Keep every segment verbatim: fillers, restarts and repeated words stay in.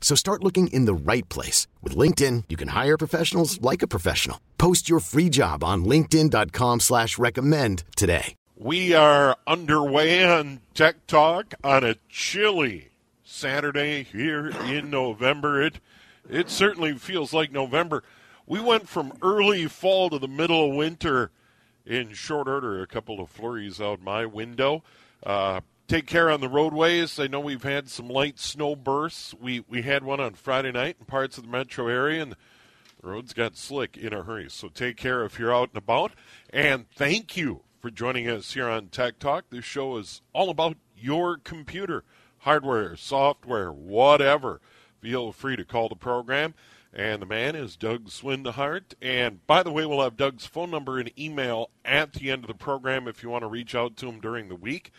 So start looking in the right place. With LinkedIn, you can hire professionals like a professional. Post your free job on linkedin.com slash recommend today. We are underway on Tech Talk on a chilly Saturday here in November. It, it certainly feels like November. We went from early fall to the middle of winter in short order. A couple of flurries out my window. Uh, Take care on the roadways. I know we've had some light snow bursts. We we had one on Friday night in parts of the metro area, and the roads got slick in a hurry. So take care if you're out and about. And thank you for joining us here on Tech Talk. This show is all about your computer, hardware, software, whatever. Feel free to call the program. And the man is Doug Swindehart. And, by the way, we'll have Doug's phone number and email at the end of the program if you want to reach out to him during the week.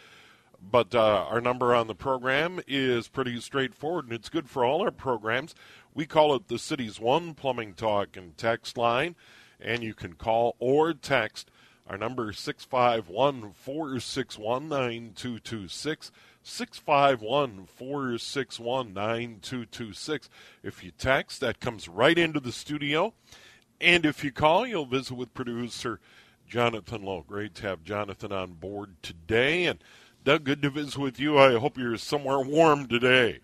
But uh, our number on the program is pretty straightforward, and it's good for all our programs. We call it the City's One Plumbing Talk and Text Line, and you can call or text. Our number is six five one, four six one, nine two two six, six five one, four six one, nine two two six. If you text, that comes right into the studio. And if you call, you'll visit with producer Jonathan Lowe. Great to have Jonathan on board today. And Doug, good to visit with you. I hope you're somewhere warm today.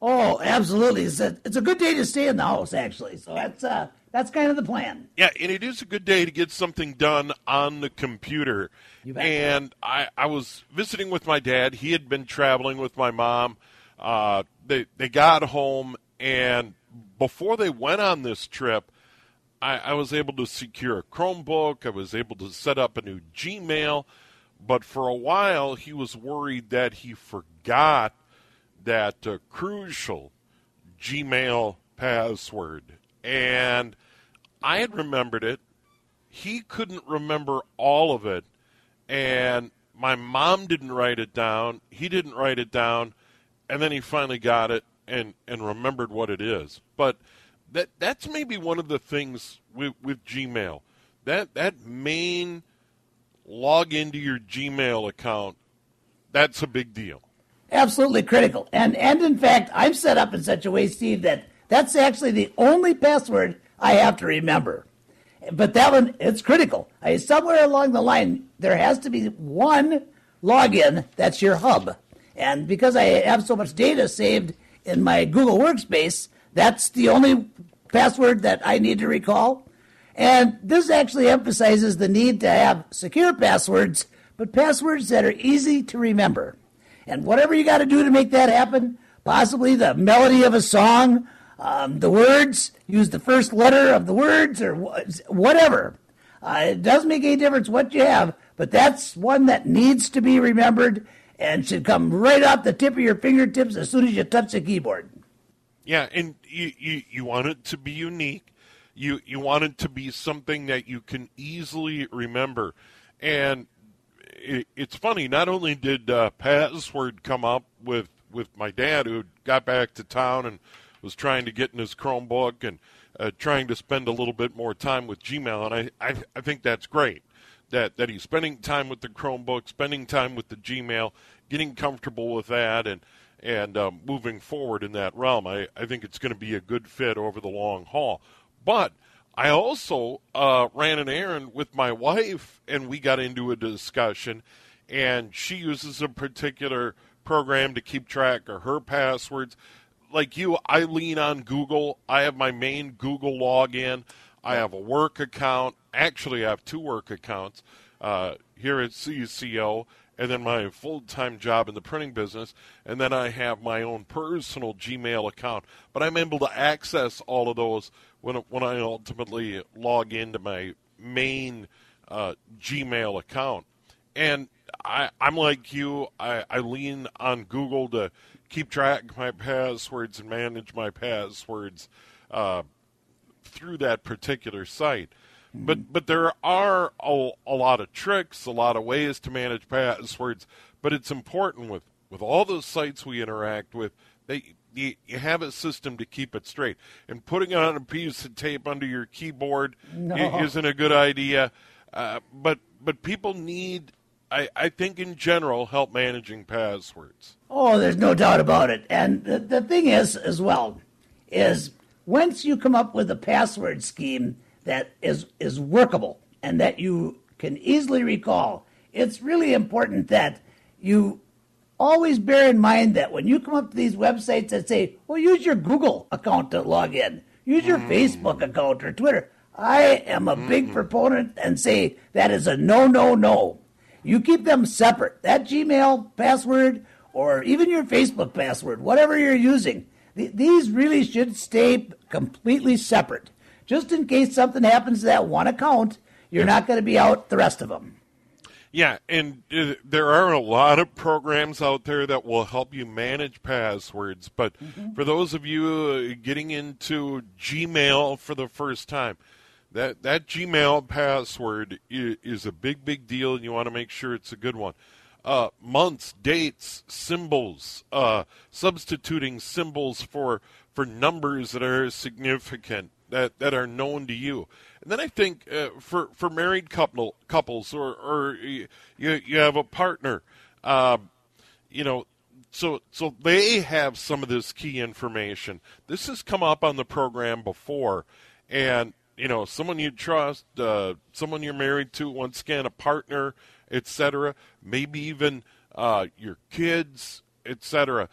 Oh, absolutely. It's a, it's a good day to stay in the house, actually. So that's uh, that's kind of the plan. Yeah, and it is a good day to get something done on the computer. You bet. And I, I was visiting with my dad. He had been traveling with my mom. Uh, they, they got home, and before they went on this trip, I, I was able to secure a Chromebook. I was able to set up a new Gmail. But for a while, he was worried that he forgot that uh, crucial Gmail password. And I had remembered it. He couldn't remember all of it. And my mom didn't write it down. He didn't write it down. And then he finally got it and, and remembered what it is. But that that's maybe one of the things with, with Gmail. That that main... log into your Gmail account, that's a big deal. Absolutely critical. And and in fact, I'm set up in such a way, Steve, that that's actually the only password I have to remember. But that one, it's critical. I, somewhere along the line, there has to be one login that's your hub. And because I have so much data saved in my Google Workspace, that's the only password that I need to recall. And this actually emphasizes the need to have secure passwords, but passwords that are easy to remember. And whatever you got to do to make that happen, possibly the melody of a song, um, the words, use the first letter of the words, or whatever. Uh, it doesn't make any difference what you have, but that's one that needs to be remembered and should come right off the tip of your fingertips as soon as you touch the keyboard. Yeah, and you, you, you want it to be unique. You you want it to be something that you can easily remember. And it, it's funny, not only did uh, password come up with, with my dad, who got back to town and was trying to get in his Chromebook and uh, trying to spend a little bit more time with Gmail, and I, I, I think that's great, that, that he's spending time with the Chromebook, spending time with the Gmail, getting comfortable with that, and, and um, moving forward in that realm. I, I think it's going to be a good fit over the long haul. But I also uh, ran an errand with my wife, and we got into a discussion, and she uses a particular program to keep track of her passwords. like you, I lean on Google. I have my main Google login. I have a work account. Actually, I have two work accounts uh, here at C C O, and then my full-time job in the printing business, and then I have my own personal Gmail account. But I'm able to access all of those when when I ultimately log into my main uh, Gmail account. And I, I'm like you. I, I lean on Google to keep track of my passwords and manage my passwords uh, through that particular site. But but there are a, a lot of tricks, a lot of ways to manage passwords. But it's important with, with all those sites we interact with, they you, you have a system to keep it straight. And putting on a piece of tape under your keyboard no. isn't a good idea. Uh, but but people need, I, I think in general, help managing passwords. Oh, there's no doubt about it. And the, the thing is, as well, is once you come up with a password scheme that is, is workable and that you can easily recall, it's really important that you always bear in mind that when you come up to these websites that say, well, use your Google account to log in, use your mm. Facebook account or Twitter. I am a big mm-hmm. proponent and say that is a no, no, no. You keep them separate. That Gmail password or even your Facebook password, whatever you're using, th- these really should stay completely separate. Just in case something happens to that one account, you're not going to be out the rest of them. Yeah, and uh, there are a lot of programs out there that will help you manage passwords. But mm-hmm. for those of you uh, getting into Gmail for the first time, that, that Gmail password is, is a big, big deal, and you want to make sure it's a good one. Uh, months, dates, symbols, uh, substituting symbols for, for numbers that are significant. That, that are known to you. And then I think uh, for for married couple couples or or you you have a partner, um, you know, so so they have some of this key information. This has come up on the program before, and you know, someone you trust, uh, someone you're married to, once again, a partner, et cetera. Maybe even uh, your kids, et cetera.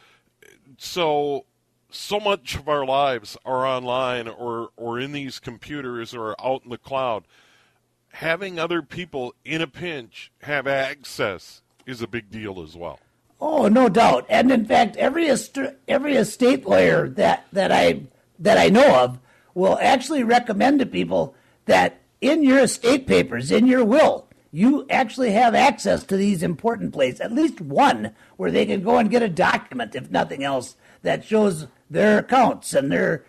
So. So much of our lives are online or, or in these computers or out in the cloud. Having other people in a pinch have access is a big deal as well. Oh, no doubt. And in fact, every est- every estate lawyer that, that I that I know of will actually recommend to people that in your estate papers, in your will, you actually have access to these important places, at least one where they can go and get a document, if nothing else, that shows their accounts and their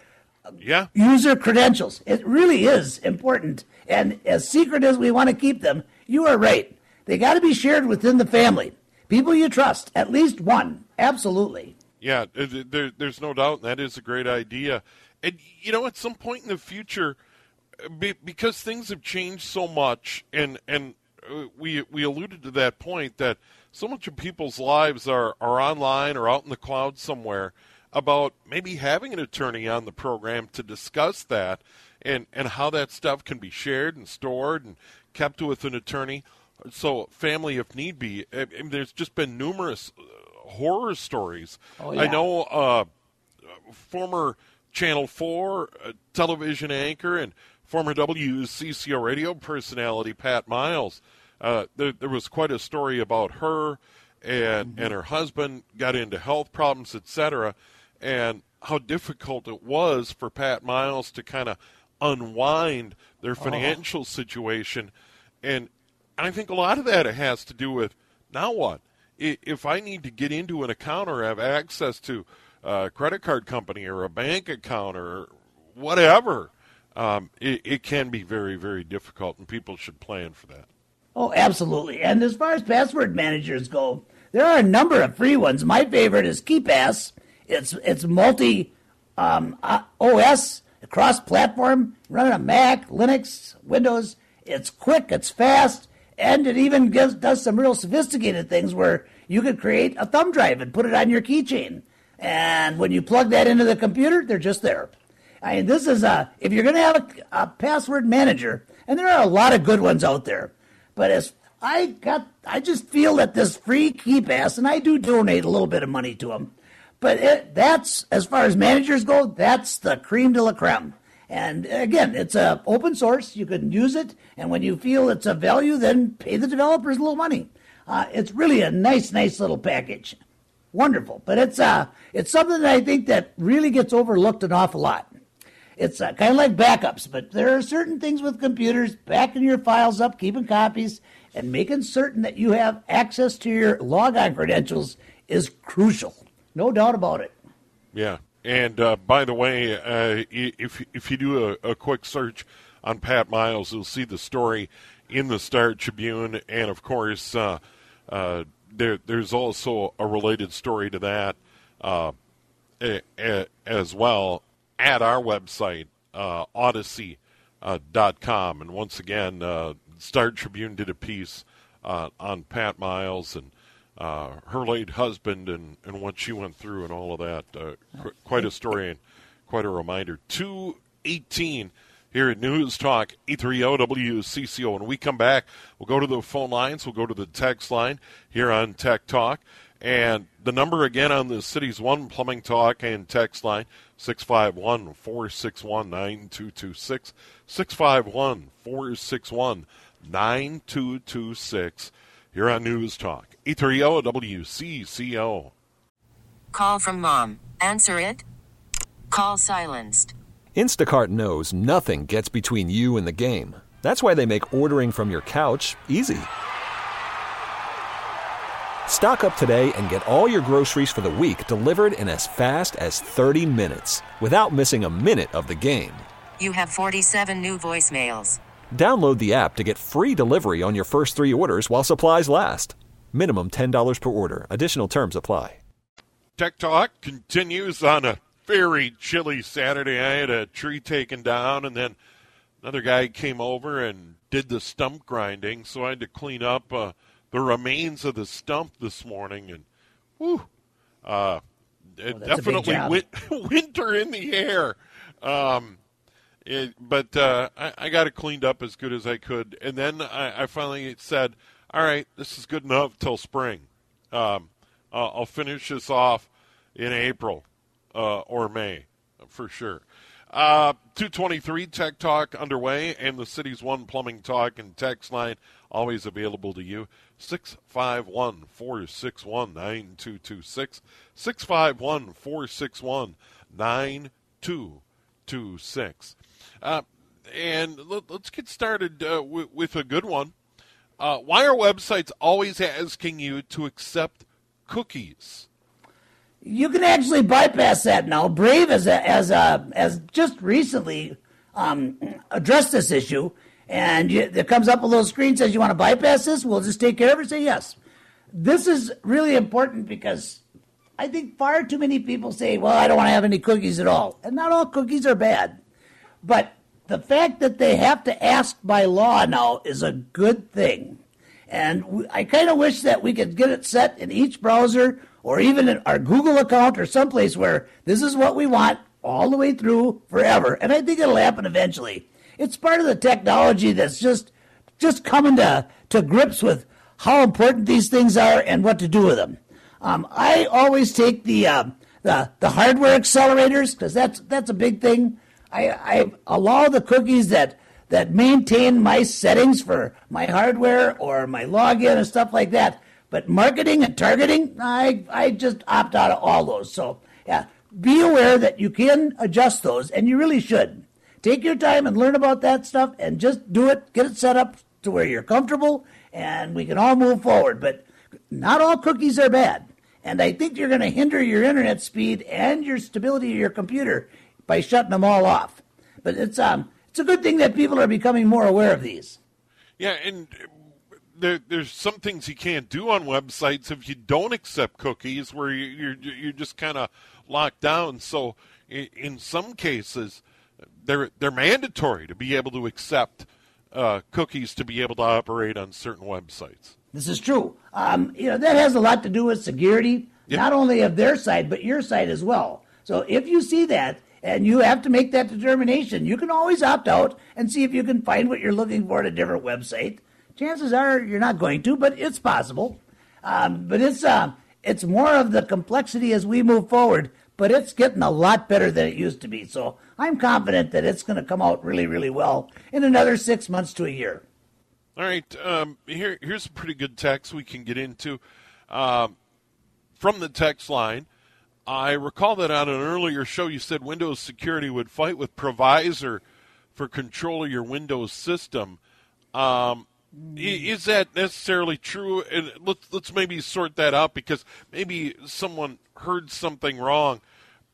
yeah. user credentials. It really is important. And as secret as we want to keep them, you are right. They got to be shared within the family. People you trust, at least one. Absolutely. Yeah, there, there's no doubt. That is a great idea. And, you know, at some point in the future, because things have changed so much, and, and we we alluded to that point that so much of people's lives are, are online or out in the cloud somewhere, about maybe having an attorney on the program to discuss that and, and how that stuff can be shared and stored and kept with an attorney. So family, if need be. I mean, there's just been numerous horror stories. Oh, yeah. I know uh, former Channel four uh, television anchor and former W C C O radio personality Pat Miles. Uh, there, there was quite a story about her and and her husband got into health problems, et cetera, and how difficult it was for Pat Miles to kind of unwind their financial oh. situation. And I think a lot of that has to do with, now what? If I need to get into an account or have access to a credit card company or a bank account or whatever, um, it, it can be very, very difficult, and people should plan for that. Oh, absolutely. And as far as password managers go, there are a number of free ones. My favorite is KeePass. It's it's multi um, uh, O S, cross-platform, running a Mac, Linux, Windows. It's quick, it's fast, and it even gives does some real sophisticated things where you could create a thumb drive and put it on your keychain. And when you plug that into the computer, they're just there. I mean, this is a, if you're going to have a, a password manager, and there are a lot of good ones out there, but as I got, I just feel that this free KeePass, and I do donate a little bit of money to them, But it, that's, as far as managers go, that's the creme de la creme. And again, it's a open source. You can use it. And when you feel it's a value, then pay the developers a little money. Uh, it's really a nice, nice little package. Wonderful. But it's uh, it's something that I think that really gets overlooked an awful lot. It's uh, kind of like backups, but there are certain things with computers, backing your files up, keeping copies, and making certain that you have access to your logon credentials is crucial. No doubt about it. Yeah. And uh, by the way, uh, if if you do a, a quick search on Pat Miles, you'll see the story in the Star Tribune. And, of course, uh, uh, there there's also a related story to that uh, a, a, as well at our website, uh, odyssey dot com. Uh, and once again, uh, Star Tribune did a piece uh, on Pat Miles and Uh, her late husband and, and what she went through and all of that. Uh, qu- quite a story and quite a reminder. two eighteen here at News Talk, E three O W C C O. When we come back, we'll go to the phone lines. We'll go to the text line here on Tech Talk. And the number again on the City's One Plumbing Talk and text line, six five one, four six one, nine two two six, six five one, four six one, nine two two six. Here on News Talk, E three O W C C O. Call from mom. Answer it. Call silenced. Instacart knows nothing gets between you and the game. That's why they make ordering from your couch easy. Stock up today and get all your groceries for the week delivered in as fast as thirty minutes without missing a minute of the game. You have forty-seven new voicemails. Download the app to get free delivery on your first three orders while supplies last. Minimum ten dollars per order. Additional terms apply. Tech Talk continues on a very chilly Saturday. I had a tree taken down, and then another guy came over and did the stump grinding, so I had to clean up uh, the remains of the stump this morning. And, whew, uh, well, definitely win- winter in the air. Um It, but uh, I, I got it cleaned up as good as I could. And then I, I finally said, all right, this is good enough till spring. Um, uh, I'll finish this off in April uh, or May for sure. Uh, two twenty-three Tech Talk underway, and the City's One Plumbing Talk and text line always available to you. six five one, four six one, nine two two six, six five one, four six one, nine two two six. Uh, and let, let's get started uh, w- with a good one. Uh, why are websites always asking you to accept cookies? You can actually bypass that now. Brave as a, as a, as just recently um, addressed this issue, and you, it comes up a little screen says you want to bypass this. We'll just take care of it. Say yes. This is really important because I think far too many people say, "Well, I don't want to have any cookies at all," and not all cookies are bad. But the fact that they have to ask by law now is a good thing. And I kind of wish that we could get it set in each browser or even in our Google account or someplace where this is what we want all the way through forever. And I think it'll happen eventually. It's part of the technology that's just just coming to, to grips with how important these things are and what to do with them. Um, I always take the, uh, the, the hardware accelerators because that's, that's a big thing. I, I allow the cookies that, that maintain my settings for my hardware or my login and stuff like that. But marketing and targeting, I I just opt out of all those. So, yeah, be aware that you can adjust those, and you really should. Take your time and learn about that stuff and just do it. Get it set up to where you're comfortable, and we can all move forward. But not all cookies are bad. And I think you're going to hinder your internet speed and your stability of your computer by shutting them all off. But it's um it's a good thing that people are becoming more aware of these. Yeah, and there, there's some things you can't do on websites if you don't accept cookies, where you're you're just kind of locked down. So in some cases, they're they're mandatory to be able to accept uh, cookies to be able to operate on certain websites. This is true. Um, you know that has a lot to do with security, yep. Not only of their side but your side as well. So if you see that. And you have to make that determination. You can always opt out and see if you can find what you're looking for at a different website. Chances are you're not going to, but it's possible. Um, but it's uh, it's more of the complexity as we move forward, but it's getting a lot better than it used to be. So I'm confident that it's going to come out really, really well in another six months to a year. All right. Um, here, here's some pretty good text we can get into. Um, from the text line, I recall that on an earlier show you said Windows Security would fight with Privazer for control of your Windows system. Um, is that necessarily true? And let's let's maybe sort that out, because maybe someone heard something wrong.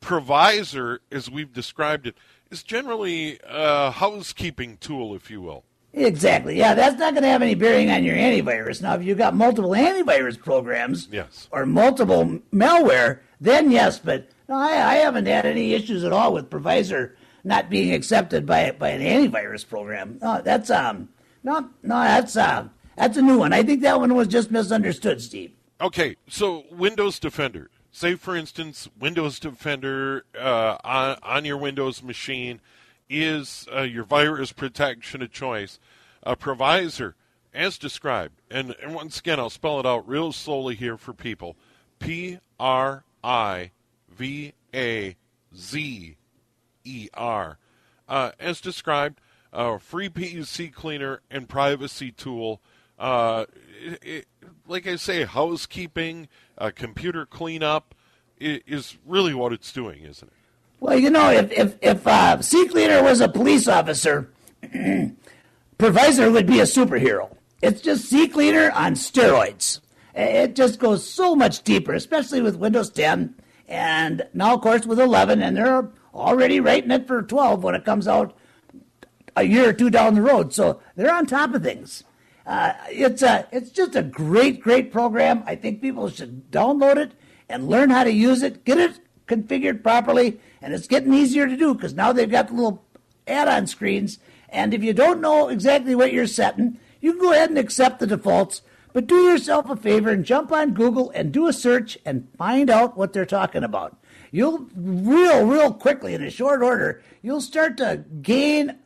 Privazer, as we've described it, is generally a housekeeping tool, if you will. Exactly. Yeah, that's not going to have any bearing on your antivirus. Now, if you've got multiple antivirus programs, yes, or multiple malware, then yes. But no, I, I haven't had any issues at all with Privazer not being accepted by by an antivirus program. No, that's um, no, no, that's um, that's a new one. I think that one was just misunderstood, Steve. Okay, so Windows Defender. Say, for instance, Windows Defender uh, on on your Windows machine is uh, your virus protection of choice. A Privazer, as described, and, and once again, I'll spell it out real slowly here for people. P R I V A Z E R. Uh, as described, a uh, free P U C cleaner and privacy tool. Uh, it, it, like I say, housekeeping, uh, computer cleanup is, is really what it's doing, isn't it? Well, you know, if if, if uh, CCleaner was a police officer, Privazer would be a superhero. It's just CCleaner on steroids. It just goes so much deeper, especially with Windows ten, and now, of course, with eleven, and there are already writing it for twelve when it comes out a year or two down the road. So they're on top of things. Uh, it's a, it's just a great, great program. I think people should download it and learn how to use it, get it configured properly, and it's getting easier to do because now they've got the little add-on screens. And if you don't know exactly what you're setting, you can go ahead and accept the defaults, but do yourself a favor and jump on Google and do a search and find out what they're talking about. You'll real, real quickly, in a short order, you'll start to gain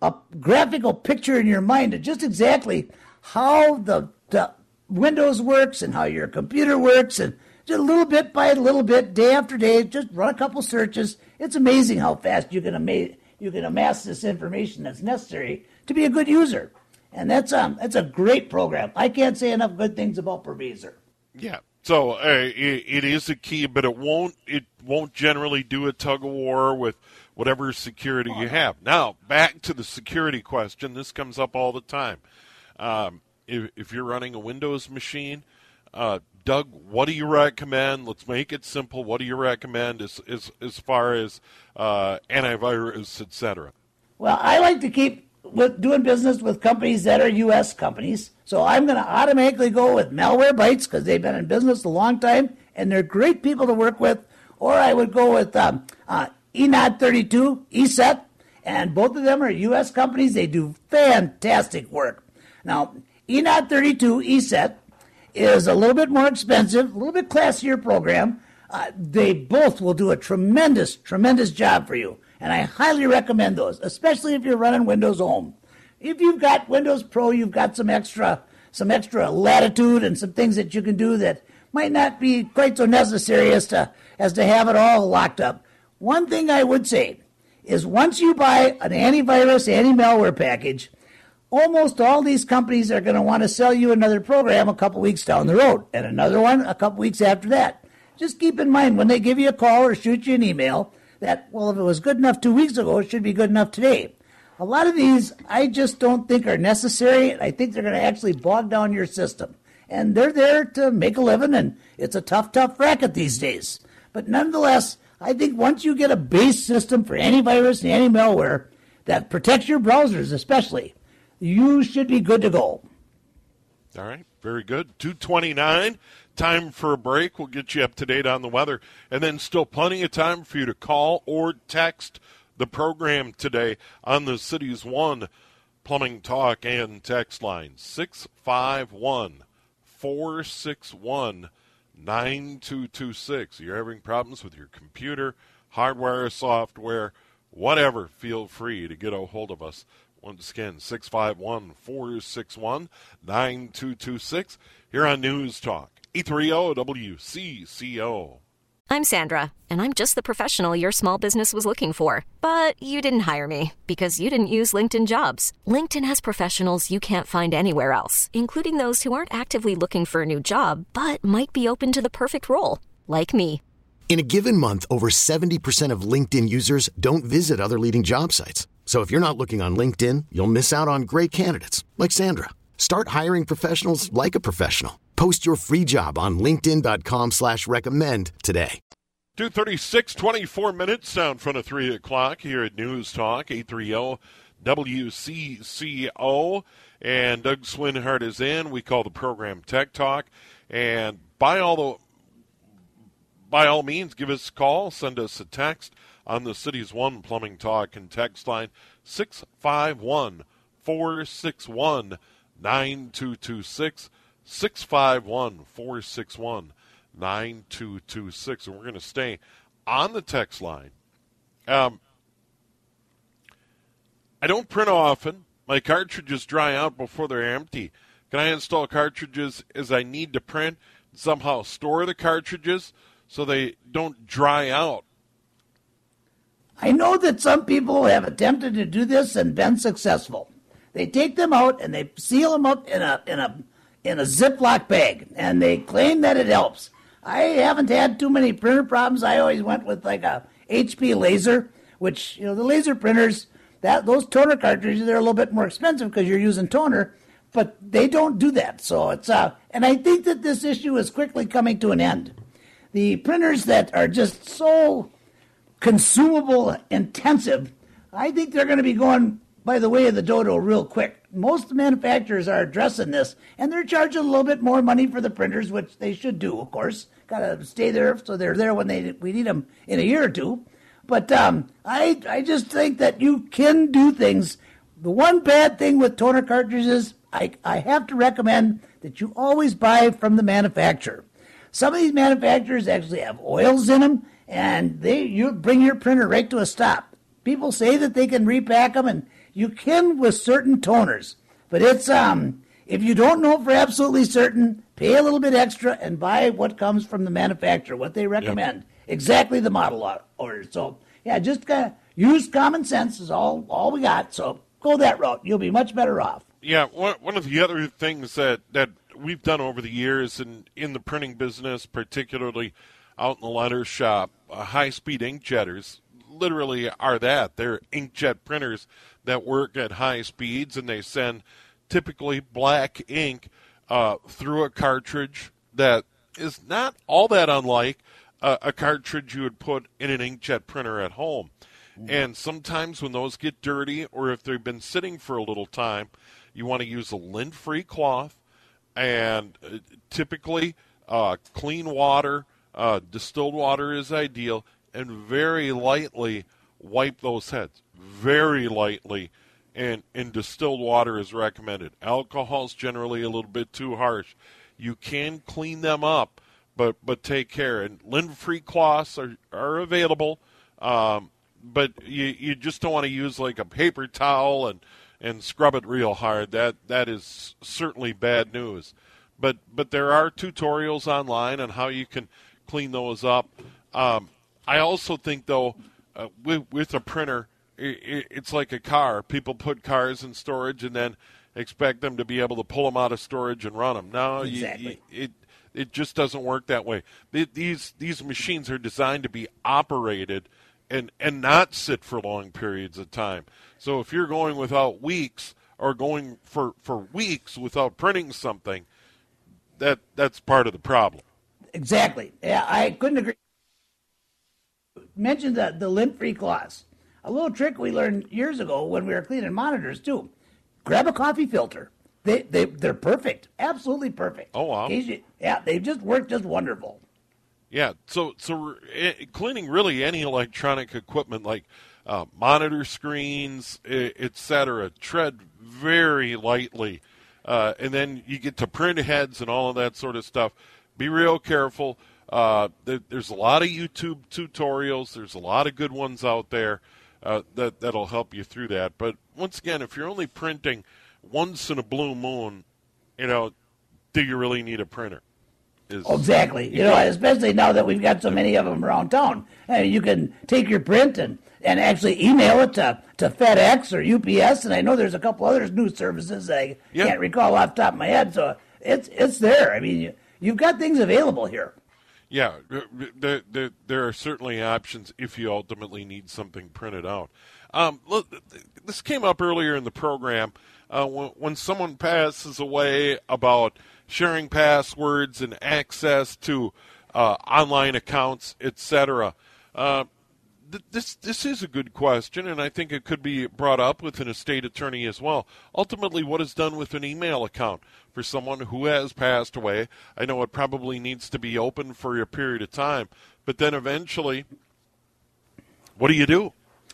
a graphical picture in your mind of just exactly how the, the Windows works and how your computer works, and just a little bit by a little bit, day after day, just run a couple searches. It's amazing how fast you can ama- you can amass this information that's necessary to be a good user. And that's um that's a great program. I can't say enough good things about Privazer. Yeah. So uh, it, it is a key, but it won't it won't generally do a tug of war with whatever security you have. Now, back to the security question. This comes up all the time. Um, if, if you're running a Windows machine, uh, Doug, what do you recommend? Let's make it simple. What do you recommend as as, as far as uh, antivirus, et cetera? Well, I like to keep with doing business with companies that are U S companies. So I'm going to automatically go with Malwarebytes because they've been in business a long time and they're great people to work with. Or I would go with um, uh, E N O D thirty-two, ESET, and both of them are U S companies. They do fantastic work. Now, E N O D thirty-two, ESET, is a little bit more expensive, a little bit classier program. Uh, they both will do a tremendous, tremendous job for you. And I highly recommend those, especially if you're running Windows Home. If you've got Windows Pro, you've got some extra some extra latitude and some things that you can do that might not be quite so necessary as to as to have it all locked up. One thing I would say is once you buy an antivirus, anti-malware package, almost all these companies are going to want to sell you another program a couple weeks down the road and another one a couple weeks after that. Just keep in mind when they give you a call or shoot you an email, that, well, if it was good enough two weeks ago, it should be good enough today. A lot of these I just don't think are necessary, and I think they're going to actually bog down your system. And they're there to make a living, and it's a tough, tough racket these days. But nonetheless, I think once you get a base system for antivirus and anti-malware that protects your browsers especially, you should be good to go. All right, very good. two twenty-nine. Time for a break. We'll get you up to date on the weather. And then still plenty of time for you to call or text the program today on the City's One Plumbing Talk and Text Line. six five one, four six one, nine two two six. You're having problems with your computer, hardware, software, whatever. Feel free to get a hold of us. Once again, six five one, four six one, nine two two six here on News Talk eight three zero W C C O. I'm Sandra, and I'm just the professional your small business was looking for. But you didn't hire me because you didn't use LinkedIn Jobs. LinkedIn has professionals you can't find anywhere else, including those who aren't actively looking for a new job, but might be open to the perfect role, like me. In a given month, over seventy percent of LinkedIn users don't visit other leading job sites. So if you're not looking on LinkedIn, you'll miss out on great candidates like Sandra. Start hiring professionals like a professional. Post your free job on linkedin dot com slash recommend today. two thirty-six, twenty-four minutes, sound front of three o'clock here at News Talk, eight thirty W C C O. And Doug Swinhart is in. We call the program Tech Talk. And by all the by all means, give us a call. Send us a text on the City's One Plumbing Talk and text line six five one, four six one, nine two two six. six five one, four six one, nine two two six. And we're going to stay on the text line. Um, I don't print often. My cartridges dry out before they're empty. Can I install cartridges as I need to print and somehow store the cartridges so they don't dry out? I know that some people have attempted to do this and been successful. They take them out and they seal them up in a in a in a Ziploc bag, and they claim that it helps. I haven't had too many printer problems. I always went with like a H P laser, which, you know, the laser printers, that those toner cartridges, they're a little bit more expensive because you're using toner, but they don't do that. So it's, uh, and I think that this issue is quickly coming to an end. The printers that are just so consumable intensive, I think they're going to be going by the way of the dodo real quick. Most manufacturers are addressing this, and they're charging a little bit more money for the printers, which they should do, of course. Got to stay there so they're there when they we need them in a year or two. But um, I I just think that you can do things. The one bad thing with toner cartridges, I, I have to recommend that you always buy from the manufacturer. Some of these manufacturers actually have oils in them, and they you bring your printer right to a stop. People say that they can repack them, and you can with certain toners, but it's um if you don't know for absolutely certain, pay a little bit extra and buy what comes from the manufacturer, what they recommend, yep. Exactly the model order. So yeah, just kind of use common sense is all all we got. So go that route, you'll be much better off. Yeah, one one of the other things that that we've done over the years in in the printing business, particularly out in the letter shop, uh, high speed inkjetters. Literally are that. They're inkjet printers that work at high speeds, and they send typically black ink uh, through a cartridge that is not all that unlike uh, a cartridge you would put in an inkjet printer at home. Ooh. And sometimes when those get dirty, or if they've been sitting for a little time, you want to use a lint-free cloth and uh, typically uh, clean water, uh, distilled water is ideal, and very lightly wipe those heads, very lightly, and, and distilled water is recommended. Alcohol's generally a little bit too harsh. You can clean them up, but but take care. And lint-free cloths are, are available, um, but you, you just don't want to use like a paper towel and, and scrub it real hard. That that is certainly bad news. But, but there are tutorials online on how you can clean those up. Um, I also think, though, uh, with, with a printer, it, it's like a car. People put cars in storage and then expect them to be able to pull them out of storage and run them. No, exactly. you, you, it it just doesn't work that way. These these machines are designed to be operated and, and not sit for long periods of time. So if you're going without weeks or going for, for weeks without printing something, that that's part of the problem. Exactly. Yeah, I couldn't agree. Mentioned the, the lint-free cloths. A little trick we learned years ago when we were cleaning monitors, too. Grab a coffee filter. They, they, they're perfect. Absolutely perfect. Oh, wow. Yeah, they just work just wonderful. Yeah, so so cleaning really any electronic equipment like uh, monitor screens, et cetera, tread very lightly. Uh, and then you get to print heads and all of that sort of stuff. Be real careful. Uh, there, there's a lot of YouTube tutorials. There's a lot of good ones out there uh, that, that'll help you through that. But once again, if you're only printing once in a blue moon, you know, do you really need a printer? Is exactly. You know, especially now that we've got so many of them around town. I mean, you can take your print and, and actually email it to, to FedEx or U P S, and I know there's a couple other new services that I yeah. can't recall off the top of my head. So it's it's there. I mean, you, you've got things available here. Yeah, there, there, there are certainly options if you ultimately need something printed out. Um, this came up earlier in the program. Uh, when, when someone passes away, about sharing passwords and access to uh, online accounts, et cetera. Uh, th- this this is a good question, and I think it could be brought up with an estate attorney as well. Ultimately, what is done with an email account for someone who has passed away? I know it probably needs to be open for a period of time, but then eventually, what do you do?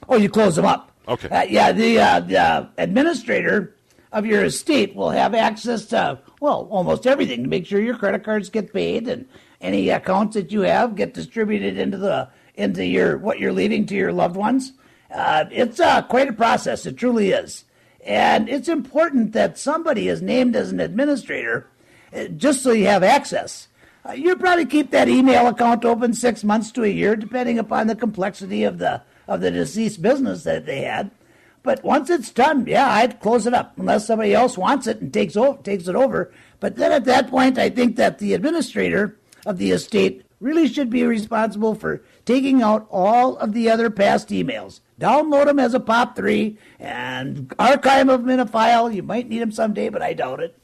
Oh, you close them up. Okay. Uh, yeah, the, uh, the administrator of your estate will have access to, well, almost everything to make sure your credit cards get paid and any accounts that you have get distributed into the into your what you're leaving to your loved ones. Uh, it's uh, quite a process. It truly is. And it's important that somebody is named as an administrator just so you have access. Uh, you'll probably keep that email account open six months to a year, depending upon the complexity of the of the deceased business that they had. But once it's done, yeah, I'd close it up unless somebody else wants it and takes over, takes it over. But then at that point, I think that the administrator of the estate really should be responsible for taking out all of the other past emails. Download them as a P O P three and archive them in a file. You might need them someday, but I doubt it.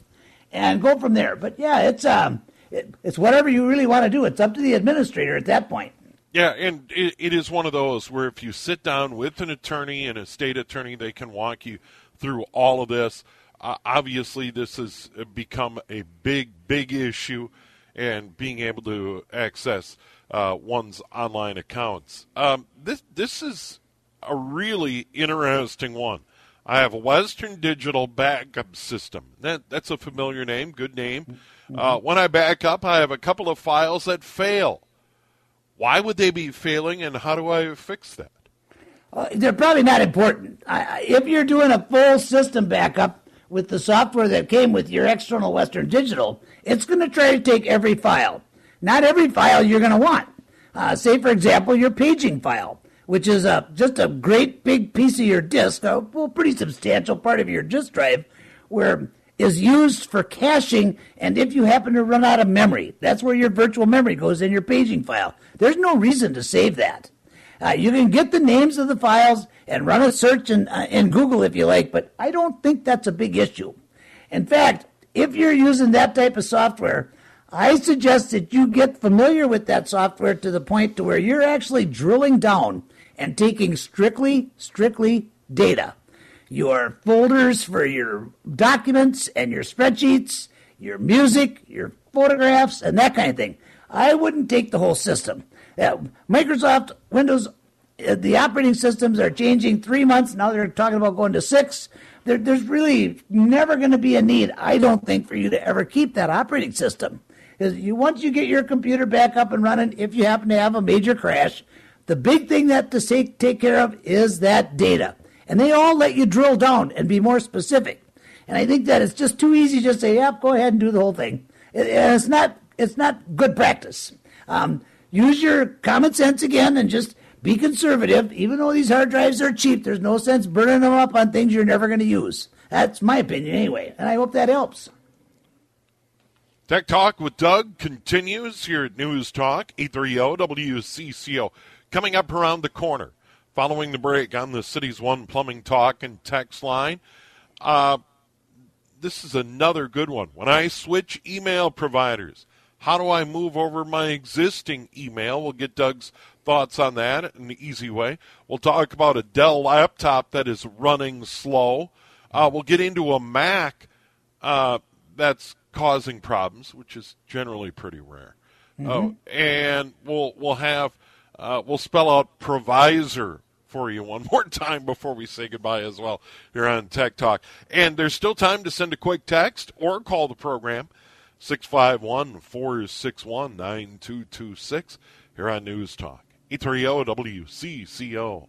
And go from there. But yeah, it's um, it, it's whatever you really want to do. It's up to the administrator at that point. Yeah, and it, it is one of those where if you sit down with an attorney and a state attorney, they can walk you through all of this. Uh, obviously, this has become a big, big issue, and being able to access uh, one's online accounts. Um, this this is a really interesting one. I have a Western Digital backup system. That that's a familiar name, good name. Uh, when I back up, I have a couple of files that fail. Why would they be failing, and how do I fix that? Uh, they're probably not important. I, if you're doing a full system backup with the software that came with your external Western Digital, it's going to try to take every file. Not every file you're going to want. Uh, say, for example, your paging file, which is a, just a great big piece of your disk, a well, pretty substantial part of your disk drive, where is used for caching, and if you happen to run out of memory, that's where your virtual memory goes in your paging file. There's no reason to save that. Uh, you can get the names of the files and run a search in, uh, in Google if you like, but I don't think that's a big issue. In fact, if you're using that type of software, I suggest that you get familiar with that software to the point to where you're actually drilling down and taking strictly, strictly data. Your folders for your documents and your spreadsheets, your music, your photographs, and that kind of thing. I wouldn't take the whole system. Uh, Microsoft, Windows, uh, the operating systems are changing three months. Now they're talking about going to six. There, there's really never going to be a need, I don't think, for you to ever keep that operating system. You, once you get your computer back up and running, if you happen to have a major crash, the big thing that to take, take care of is that data. And they all let you drill down and be more specific. And I think that it's just too easy to just say, yep, go ahead and do the whole thing. It, it's not it's not good practice. Um, use your common sense again and just be conservative. Even though these hard drives are cheap, there's no sense burning them up on things you're never going to use. That's my opinion anyway, and I hope that helps. Tech Talk with Doug continues here at News Talk, eight thirty W C C O, coming up around the corner. Following the break on the City's One Plumbing Talk and text line, uh, this is another good one. When I switch email providers, how do I move over my existing email? We'll get Doug's thoughts on that in the easy way. We'll talk about a Dell laptop that is running slow. Uh, we'll get into a Mac uh, that's causing problems, which is generally pretty rare. Mm-hmm. Oh, and we'll we'll have uh, we'll spell out Privazer for you one more time before we say goodbye as well here on Tech Talk. And there's still time to send a quick text or call the program, six five one, four six one, nine two two six, here on News Talk, eight thirty W C C O.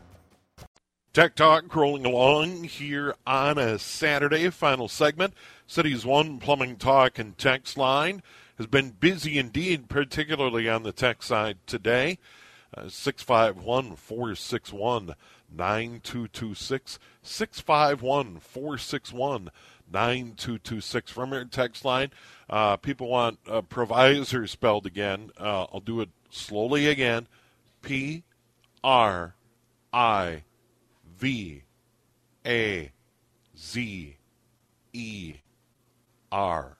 Tech Talk rolling along here on a Saturday. Final segment. City's one plumbing talk and text line has been busy indeed, particularly on the tech side today. Uh, six five one, four six one, nine two two six. six five one, four six one, nine two two six. From your text line, uh, people want uh, Privazer spelled again. Uh, I'll do it slowly again. P R I V A Z E R.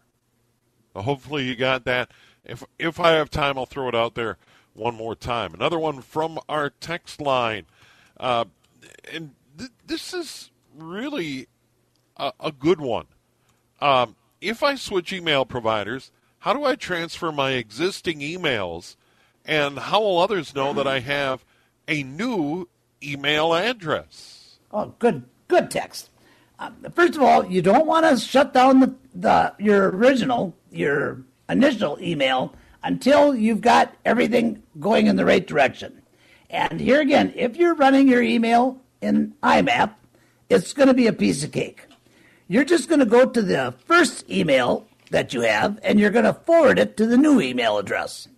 Hopefully you got that. If if I have time, I'll throw it out there one more time. Another one from our text line. Uh, and th- this is really a, a good one. Um, if I switch email providers, how do I transfer my existing emails? And how will others know that I have a new email address? Oh, good, good text. Uh, first of all, you don't want to shut down the, the your original, your initial email until you've got everything going in the right direction. And here again, if you're running your email in I M A P, it's going to be a piece of cake. You're just going to go to the first email that you have, and you're going to forward it to the new email address.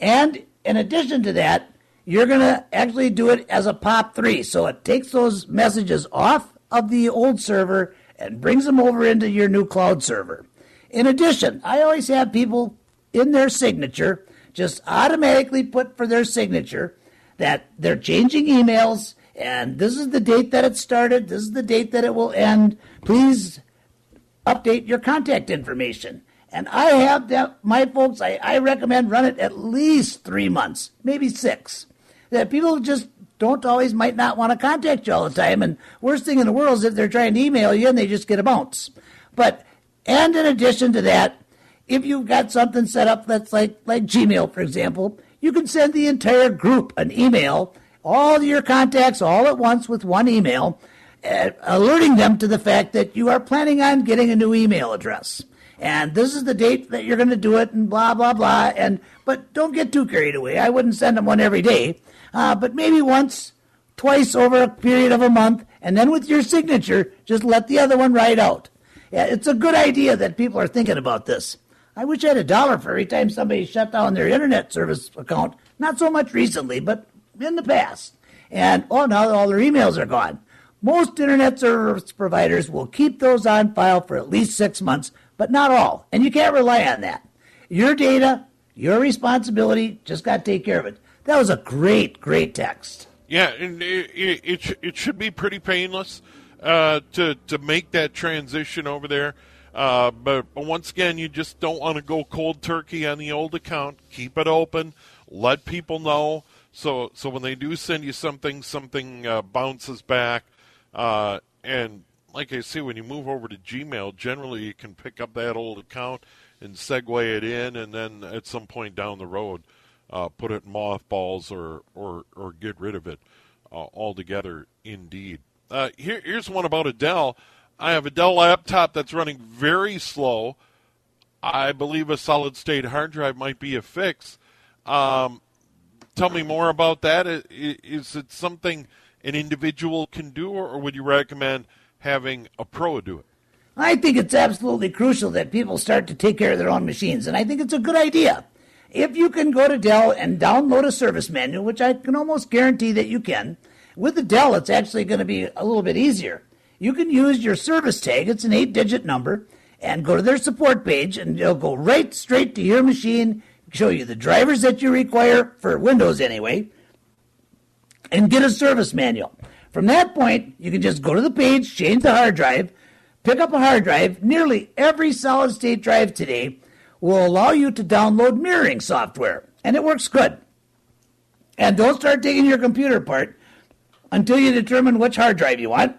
And in addition to that, you're going to actually do it as a P O P three. So it takes those messages off of the old server and brings them over into your new cloud server. In addition, I always have people in their signature just automatically put for their signature that they're changing emails, and this is the date that it started, this is the date that it will end. Please update your contact information. And I have that, my folks, I, I recommend run it at least three months, maybe six. That people just don't always, might not want to contact you all the time. And worst thing in the world is if they're trying to email you and they just get a bounce. But, and in addition to that, if you've got something set up that's like, like Gmail, for example, you can send the entire group an email, all your contacts all at once with one email, uh, alerting them to the fact that you are planning on getting a new email address. And this is the date that you're going to do it, and blah, blah, blah. And but don't get too carried away. I wouldn't send them one every day. Uh, but maybe once, twice over a period of a month, and then with your signature, just let the other one ride out. Yeah, it's a good idea that people are thinking about this. I wish I had a dollar for every time somebody shut down their internet service account. Not so much recently, but in the past. And, oh, now all their emails are gone. Most internet service providers will keep those on file for at least six months, but not all. And you can't rely on that. Your data, your responsibility, just got to take care of it. That was a great, great text. Yeah, and it it, it should be pretty painless uh, to, to make that transition over there. Uh, but, but once again, you just don't want to go cold turkey on the old account. Keep it open. Let people know. So, so when they do send you something, something uh, bounces back. Uh, and... Like I say, when you move over to Gmail, generally you can pick up that old account and segue it in, and then at some point down the road, uh, put it in mothballs or, or, or get rid of it uh, altogether, indeed. Uh, here, here's one about a Dell. I have a Dell laptop that's running very slow. I believe a solid-state hard drive might be a fix. Um, tell me more about that. Is it something an individual can do, or would you recommend having a pro do it? I think it's absolutely crucial that people start to take care of their own machines, and I think it's a good idea. If you can go to Dell and download a service manual, which I can almost guarantee that you can, with the Dell it's actually going to be a little bit easier. You can use your service tag, it's an eight-digit number, and go to their support page, and it'll go right straight to your machine, show you the drivers that you require, for Windows anyway, and get a service manual. From that point, you can just go to the page, change the hard drive, pick up a hard drive. Nearly every solid-state drive today will allow you to download mirroring software, and it works good. And don't start taking your computer apart until you determine which hard drive you want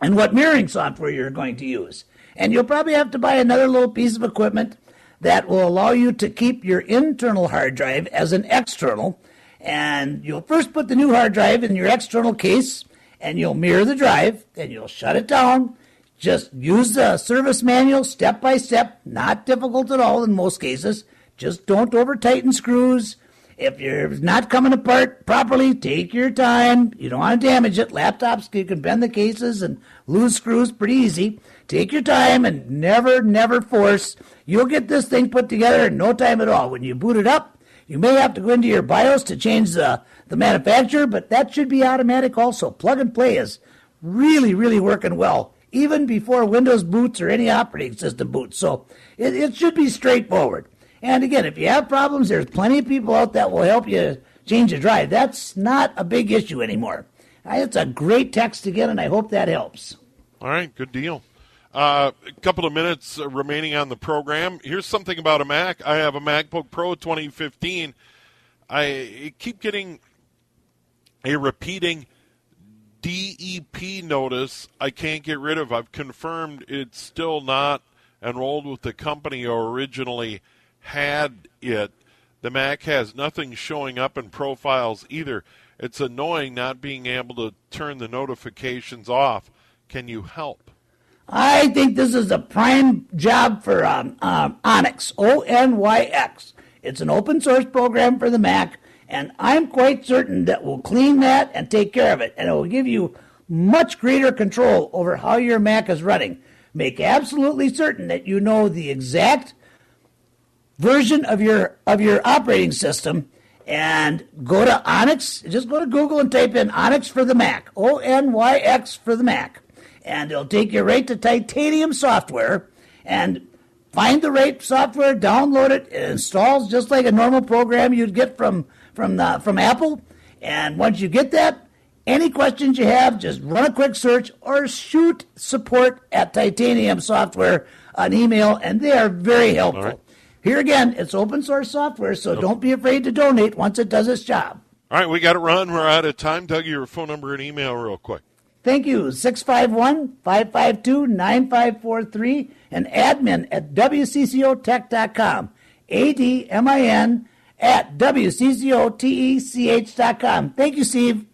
and what mirroring software you're going to use. And you'll probably have to buy another little piece of equipment that will allow you to keep your internal hard drive as an external. And you'll first put the new hard drive in your external case, and you'll mirror the drive, and you'll shut it down. Just use the service manual step by step, not difficult at all in most cases. Just don't over-tighten screws. If you're not coming apart properly, take your time. You don't want to damage it. Laptops, you can bend the cases and lose screws pretty easy. Take your time and never, never force. You'll get this thing put together in no time at all. When you boot it up, you may have to go into your BIOS to change the, the manufacturer, but that should be automatic also. Plug and play is really, really working well, even before Windows boots or any operating system boots. So it, it should be straightforward. And again, if you have problems, there's plenty of people out that will help you change a drive. That's not a big issue anymore. It's a great text again, and I hope that helps. All right, good deal. Uh, a couple of minutes remaining on the program. Here's something about a Mac. I have a MacBook Pro twenty fifteen. I keep getting a repeating D E P notice I can't get rid of. I've confirmed it's still not enrolled with the company or originally had it. The Mac has nothing showing up in profiles either. It's annoying not being able to turn the notifications off. Can you help? I think this is a prime job for um, um, Onyx, O N Y X. It's an open source program for the Mac, and I'm quite certain that we'll clean that and take care of it, and it will give you much greater control over how your Mac is running. Make absolutely certain that you know the exact version of your of your operating system, and go to Onyx. Just go to Google and type in Onyx for the Mac, O N Y X for the Mac, and it'll take you right to Titanium Software, and find the right software, download it, it installs just like a normal program you'd get from from the, from Apple, and once you get that, any questions you have, just run a quick search or shoot support at Titanium Software an email, and they are very helpful. Right. Here again, it's open source software, so okay. Don't be afraid to donate once it does its job. All right, we got to run. We're out of time. Doug, your phone number and email real quick. Thank you, six five one, five five two, nine five four three, and admin at W C C O tech dot com, A D M I N at W C C O T E C H dot com. Thank you, Steve.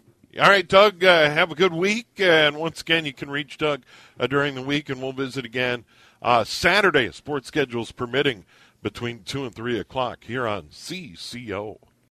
All right, Doug, uh, have a good week. And once again, you can reach Doug uh, during the week, and we'll visit again uh, Saturday, sports schedules permitting, between two and three o'clock here on C C O.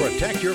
Protect your